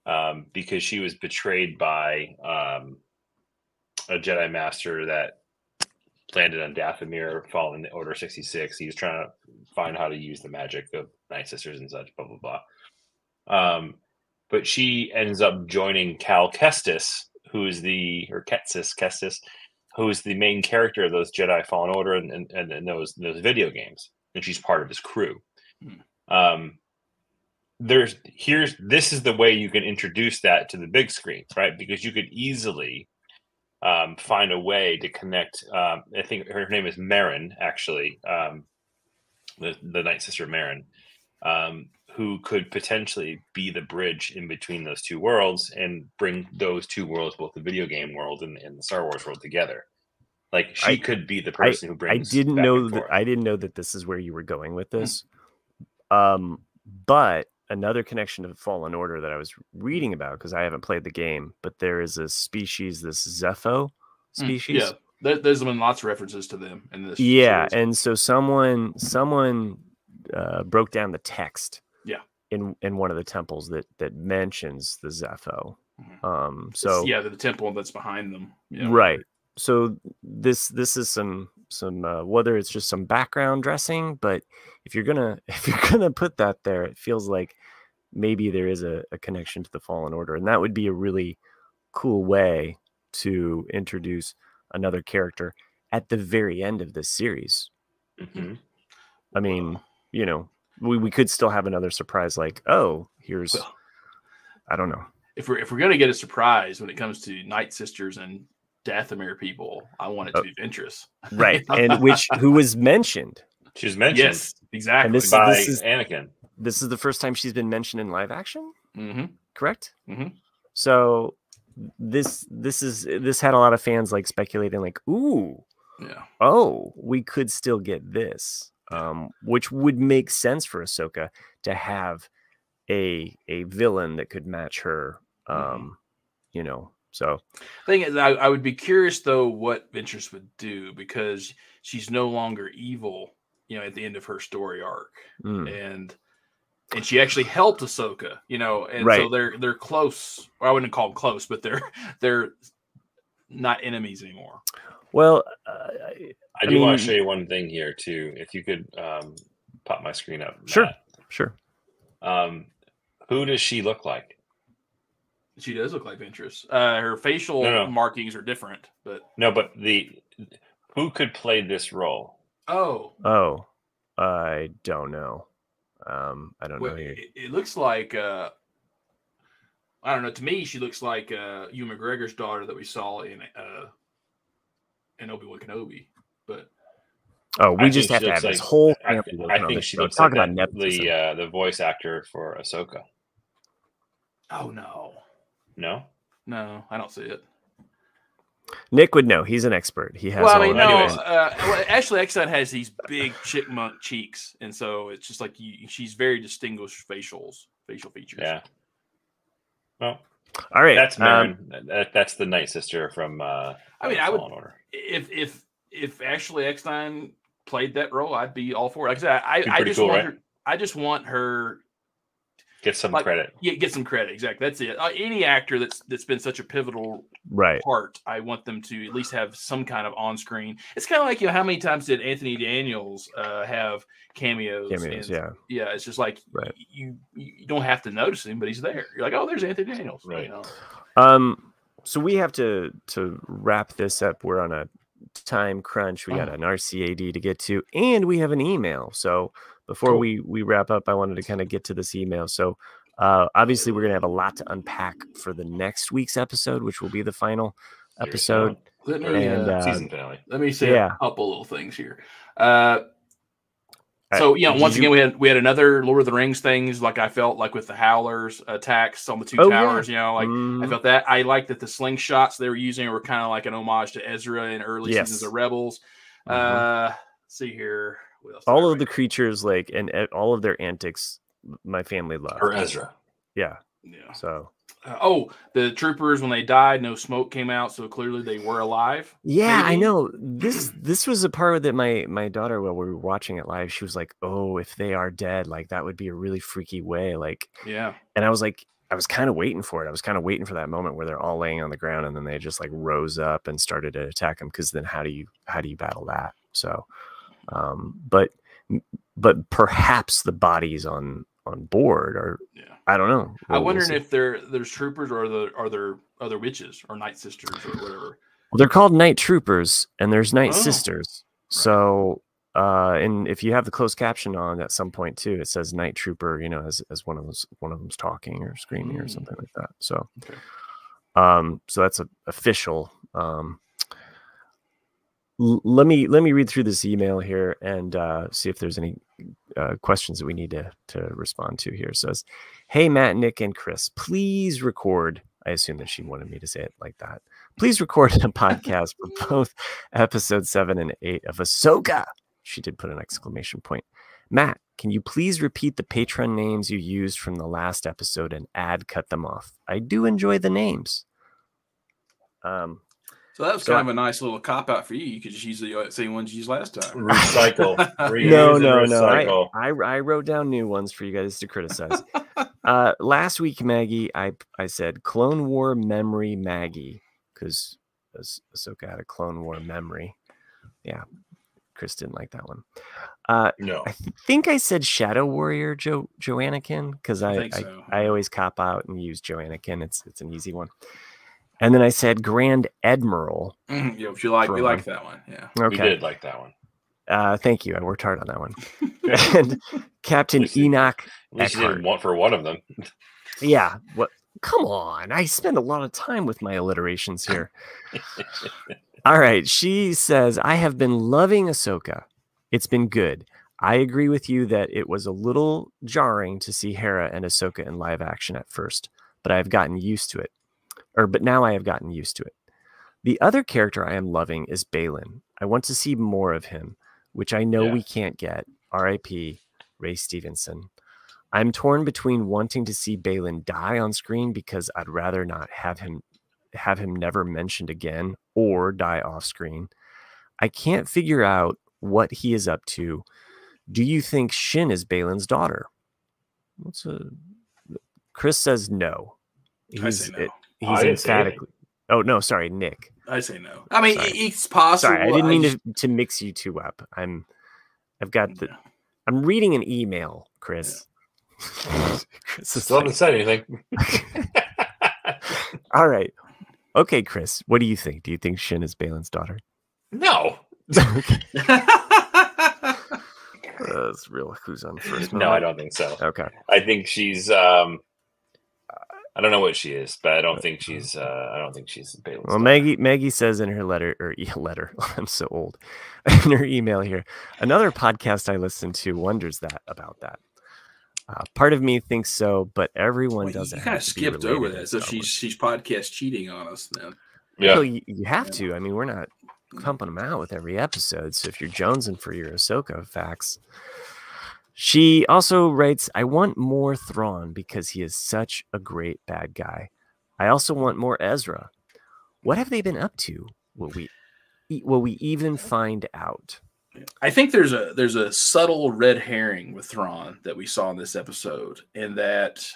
um, because she was betrayed by um, a Jedi Master that landed on Dathomir, following the Order sixty-six. He was trying to find how to use the magic of Night Sisters and such, blah blah blah. Um, But she ends up joining Cal Kestis, who is the or Ketsis Kestis, who is the main character of those Jedi Fallen Order and and, and those those video games, and she's part of his crew. Hmm. Um, there's here's this is the way you can introduce that to the big screen, right? Because you could easily um, find a way to connect. Um, I think her name is Merrin, actually, um, the the Night Sister Merrin. um, who could potentially be the bridge in between those two worlds and bring those two worlds, both the video game world and, and the Star Wars world, together. Like, she I, could be the person I, who brings. I didn't know that. I didn't know that this is where you were going with this. Mm-hmm. Um, but another connection to Fallen Order that I was reading about, because I haven't played the game, but there is a species, this Zepho species. Mm, yeah, there's been lots of references to them in this. Yeah, series. And so someone someone uh, broke down the text. Yeah. In in one of the temples that that mentions the Zepho. Mm-hmm. Um. So it's, yeah, the temple that's behind them. Yeah. Right. So this this is some some uh, whether it's just some background dressing, but if you're gonna if you're gonna put that there, it feels like maybe there is a, a connection to the Fallen Order, and that would be a really cool way to introduce another character at the very end of this series. Mm-hmm. I mean, you know, we we could still have another surprise, like, oh, here's well, I don't know if we're if we're gonna get a surprise when it comes to Night Sisters and Dathomir people, I want it to be Ventress. Right. And which who was mentioned. She was mentioned. Yes, exactly. And this, by this is, Anakin. This is the first time she's been mentioned in live action. Mm-hmm. Correct? Mm-hmm. So this this is this had a lot of fans like speculating, like, ooh, yeah, oh, we could still get this. Um, which would make sense for Ahsoka to have a a villain that could match her. Um, mm-hmm. you know. So the thing is, I, I would be curious, though, what Ventress would do, because she's no longer evil, you know, at the end of her story arc. Mm. And and she actually helped Ahsoka, you know, and right. so they're they're close. Well, I wouldn't call them close, but they're they're not enemies anymore. Well, uh, I, I do mean, want to show you one thing here, too. If you could um, pop my screen up. Sure, Matt. Sure. Um, who does she look like? She does look like Ventress. Uh, her facial no, no. markings are different, but no. But the who could play this role? Oh, oh, I don't know. Um, I don't well, know. It, it looks like uh, I don't know. To me, she looks like uh, Ewan McGregor's daughter that we saw in uh, in Obi-Wan Kenobi. But oh, we I just have to have like, this whole. I, th- I think she show. looks Talk like about the uh, the voice actor for Ahsoka. Oh no. No, no, I don't see it. Nick would know. He's an expert. He has. Well, I mean, no. Uh, well, Ashley Eckstein has these big chipmunk cheeks, and so it's just like you, she's very distinguished facials, facial features. Yeah. Well, all right. That's um, that, that's the Night Sister from. Uh, I mean, I would. Order. If if if Ashley Eckstein played that role, I'd be all for it. Like I said, I, I just cool, want right? her, I just want her. Get some like, credit. Yeah, get some credit. Exactly. That's it. Uh, any actor that's that's been such a pivotal right. part, I want them to at least have some kind of on-screen. It's kind of like, you know, how many times did Anthony Daniels uh, have cameos? Cameos, and, yeah. Yeah, it's just like right. you you don't have to notice him, but he's there. You're like, oh, there's Anthony Daniels. Right. You know? Um. So we have to to wrap this up. We're on a time crunch. We got oh. an R C A D to get to, and we have an email. So. Before cool. we, we wrap up, I wanted to kind of get to this email. So uh, obviously we're going to have a lot to unpack for the next week's episode, which will be the final episode. Let me, and, uh, season finale. Let me say yeah. a couple little things here. Uh, so, yeah, you know, once you... again, we had we had another Lord of the Rings things, like I felt like with the Howlers attacks on the two oh, towers, yeah. you know, like mm. I felt that. I like that the slingshots they were using were kind of like an homage to Ezra in early yes. seasons of Rebels. Mm-hmm. Uh, see here. All of right the now. creatures, like, and uh, all of their antics, my family loved. Or Ezra. Yeah. Yeah. So. Uh, oh, the troopers, when they died, no smoke came out, so clearly they were alive. Yeah, maybe? I know. This this was a part that my, my daughter, while we were watching it live, she was like, oh, if they are dead, like, that would be a really freaky way. Like, yeah. And I was like, I was kind of waiting for it. I was kind of waiting for that moment where they're all laying on the ground, and then they just, like, rose up and started to attack them, because then how do you how do you battle that? So. Um, but, but perhaps the bodies on, on board are, yeah. I don't know. I'm wondering if they're, there's troopers or the, are there other witches or Night Sisters or whatever? Well, they're called Night Troopers and there's Night oh. Sisters. Right. So, uh, and if you have the closed caption on at some point too, it says Night Trooper, you know, as, as one of those, one of them's talking or screaming mm. or something like that. So, okay. um, so that's a official, um, L- let me let me read through this email here and uh, see if there's any uh, questions that we need to to respond to here. It says, "Hey Matt, Nick, and Chris, please record." I assume that she wanted me to say it like that. Please record a podcast for both episode seven and eight of Ahsoka. She did put an exclamation point. Matt, can you please repeat the patron names you used from the last episode and ad cut them off? I do enjoy the names. Um, so that was so kind I, of a nice little cop out for you. You could just use the same ones you used last time. Recycle. no, no, recycle. no. I, I I wrote down new ones for you guys to criticize. uh, last week, Maggie, I I said Clone War memory, Maggie, because Ahsoka had a Clone War memory. Yeah. Chris didn't like that one. Uh, no, I th- think I said Shadow Warrior jo- Joannakin because I I, so. I I always cop out and use Joannakin. It's it's an easy one. And then I said Grand Admiral. Mm, yeah, if you like we like that one. Yeah, okay. We did like that one. Uh, thank you. I worked hard on that one. And Captain at Enoch. At least you didn't want for one of them. Yeah. What? Come on. I spend a lot of time with my alliterations here. All right. She says, I have been loving Ahsoka. It's been good. I agree with you that it was a little jarring to see Hera and Ahsoka in live action at first, but I've gotten used to it. Or, but now I have gotten used to it. The other character I am loving is Baylan. I want to see more of him, which I know yeah. we can't get. R I P Ray Stevenson. I'm torn between wanting to see Baylan die on screen because I'd rather not have him have him never mentioned again or die off screen. I can't figure out what he is up to. Do you think Shin is Baylan's daughter? What's a... Chris says no. He's, I say no. It, he's emphatically. Oh, no, sorry, Nick. I say no. I mean, sorry. It's possible. Sorry, I didn't mean I just... to, to mix you two up. I'm, I've got the, no. I'm reading an email, Chris. Yeah. Chris Still haven't said anything. All right. Okay, Chris, what do you think? Do you think Shin is Baylan's daughter? No. That's real. Who's on first? No, I don't think so. Okay. I think she's. Um, I don't know what she is, but I don't think she's. Uh, I don't think she's Baylan's. Well, daughter. Maggie. Maggie says in her letter or e- letter. I'm so old. In her email here, another podcast I listen to wonders that about that. Uh, part of me thinks so, but everyone well, doesn't. You kind of skipped over that, so she's she's podcast cheating on us now. Yeah, well, you, you have yeah. to. I mean, we're not pumping them out with every episode. So if you're jonesing for your Ahsoka facts, she also writes, "I want more Thrawn because he is such a great bad guy. I also want more Ezra. What have they been up to? Will we will we even find out?" I think there's a there's a subtle red herring with Thrawn that we saw in this episode, and that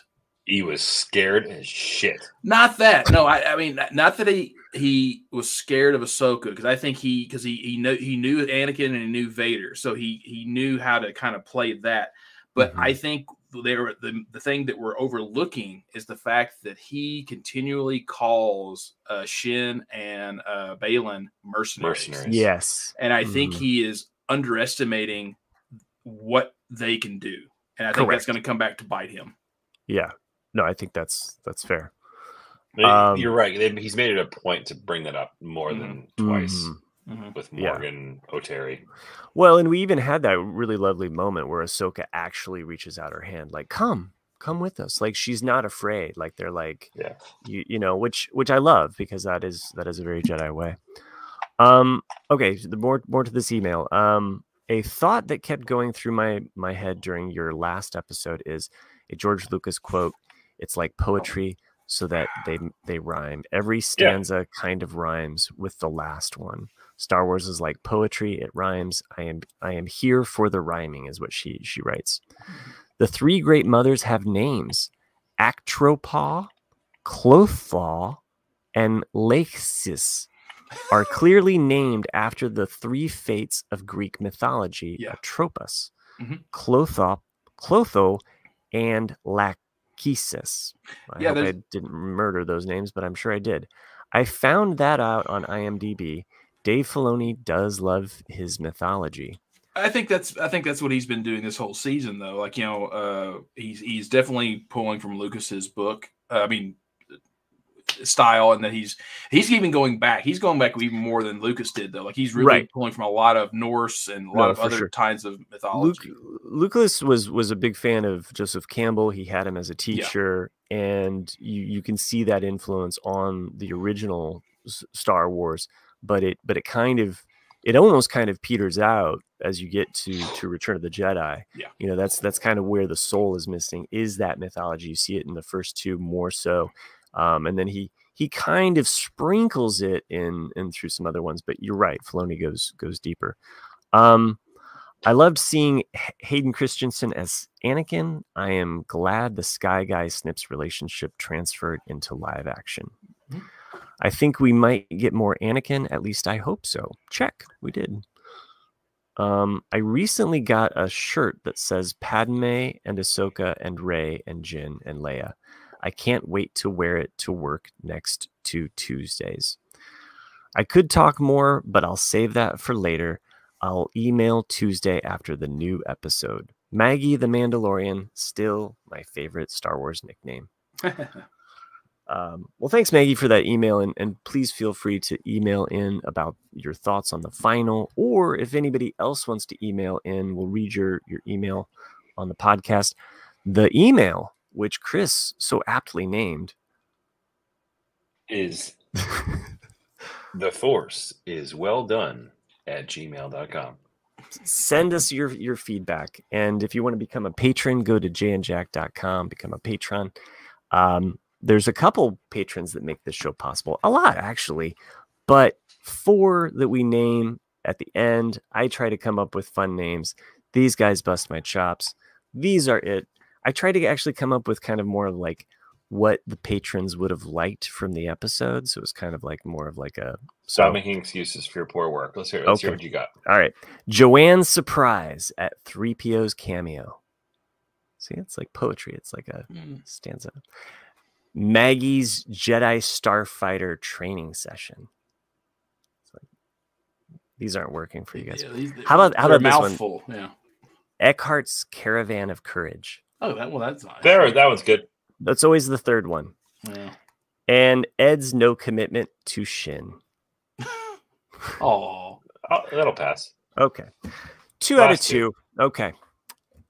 he was scared as shit. Not that, no, I, I mean, not that he he was scared of Ahsoka, because I think he because he he knew he knew Anakin and he knew Vader, so he he knew how to kind of play that. But mm-hmm. I think they were, the the thing that we're overlooking is the fact that he continually calls uh, Shin and uh, Baylan mercenaries. mercenaries. Yes, and I mm-hmm. think he is underestimating what they can do, and I Correct. think that's going to come back to bite him. Yeah, no, I think that's that's fair. Um, You're right. He's made it a point to bring that up more mm-hmm. than twice. Mm-hmm. Mm-hmm. With Morgan yeah. O'Terry. Well, and we even had that really lovely moment where Ahsoka actually reaches out her hand, like, come, come with us. Like, she's not afraid. Like, they're like, yeah. you, you know, which, which I love, because that is, that is a very Jedi way. Um, okay. So the more, more to this email. Um, a thought that kept going through my, my head during your last episode is a George Lucas quote. It's like poetry so that they, they rhyme. Every stanza yeah. kind of rhymes with the last one. Star Wars is like poetry. It rhymes. I am I am here for the rhyming is what she she writes. The three great mothers have names. Actropa, Clotha, and Lachesis are clearly named after the three fates of Greek mythology. Yeah. Atropos, mm-hmm. Clotha, Clotho, and Lachesis. I yeah, hope there's... I didn't murder those names, but I'm sure I did. I found that out on I M D B. Dave Filoni does love his mythology. I think that's I think that's what he's been doing this whole season, though. Like, you know, uh, he's he's definitely pulling from Lucas's book. Uh, I mean, style, and that he's he's even going back. He's going back even more than Lucas did, though. Like he's really right. pulling from a lot of Norse and a lot no, of other sure. kinds of mythology. Luke, Lucas was was a big fan of Joseph Campbell. He had him as a teacher, yeah. and you you can see that influence on the original Star Wars. But it but it kind of it almost kind of peters out as you get to to Return of the Jedi. Yeah, you know, that's that's kind of where the soul is missing, is that mythology. You see it in the first two more so, um, and then he he kind of sprinkles it in and through some other ones. But you're right, Filoni goes goes deeper. Um, I loved seeing Hayden Christensen as Anakin. I am glad the Sky Guy Snips relationship transferred into live action. Mm-hmm. I think we might get more Anakin. At least I hope so. Check. We did. Um, I recently got a shirt that says Padme and Ahsoka and Rey and Jyn and Leia. I can't wait to wear it to work next two Tuesdays. I could talk more, but I'll save that for later. I'll email Tuesday after the new episode. Maggie the Mandalorian, still my favorite Star Wars nickname. Um, well, thanks, Maggie, for that email, and, and please feel free to email in about your thoughts on the final, or if anybody else wants to email in, we'll read your, your email on the podcast. The email, which Chris so aptly named, is the force is well done at gmail dot com. Send us your, your feedback, and if you want to become a patron, go to j and jack dot com, become a patron. Um, There's a couple patrons that make this show possible. A lot, actually. But four that we name at the end. I try to come up with fun names. These guys bust my chops. These are it. I try to actually come up with kind of more of like what the patrons would have liked from the episode. So it was kind of like more of like a... So I'm making excuses for your poor work. Let's hear it. Let's okay. hear what you got. All right. Joanne's surprise at three P O's cameo. See, it's like poetry. It's like a mm. stanza. Maggie's Jedi Starfighter training session. It's like, these aren't working for you guys. Yeah, these, how about how about this mouthful? One? Yeah. Eckhart's Caravan of Courage. Oh, that, well, that's nice. There, that one's good. That's always the third one. Yeah. And Ed's No Commitment to Shin. oh, that'll pass. Okay. Two Last out of two. two. Okay.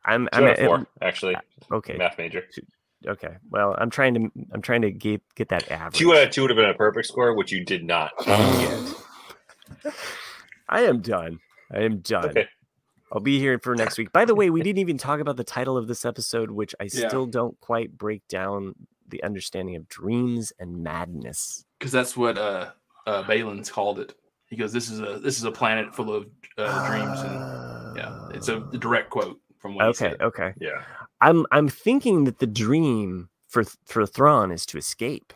I'm. Two I'm at four. I'm, actually. Okay. Math major. Two. Okay, well, I'm trying to I'm trying to get get that average. Two out of two would have been a perfect score, which you did not get. I am done. I am done. Okay. I'll be here for next week. By the way, we didn't even talk about the title of this episode, which I yeah. still don't quite break down the understanding of dreams and madness. Because that's what uh, uh, Baylan's called it. He goes, "This is a this is a planet full of uh, dreams," and yeah, it's a direct quote. From what okay, okay. Yeah. I'm I'm thinking that the dream for for Thrawn is to escape,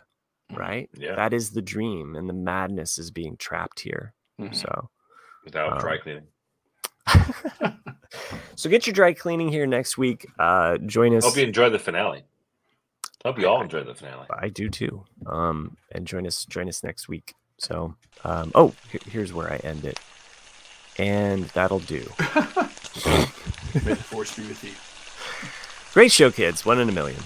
right? Yeah. That is the dream, and the madness is being trapped here. Mm-hmm. So without um, dry cleaning. So get your dry cleaning here next week. Uh join us. Hope you enjoy the finale. Hope you all enjoy the finale. I, I do too. Um and join us join us next week. So um oh here's where I end it. And that'll do. May the force be with you. Great show, kids. One in a million.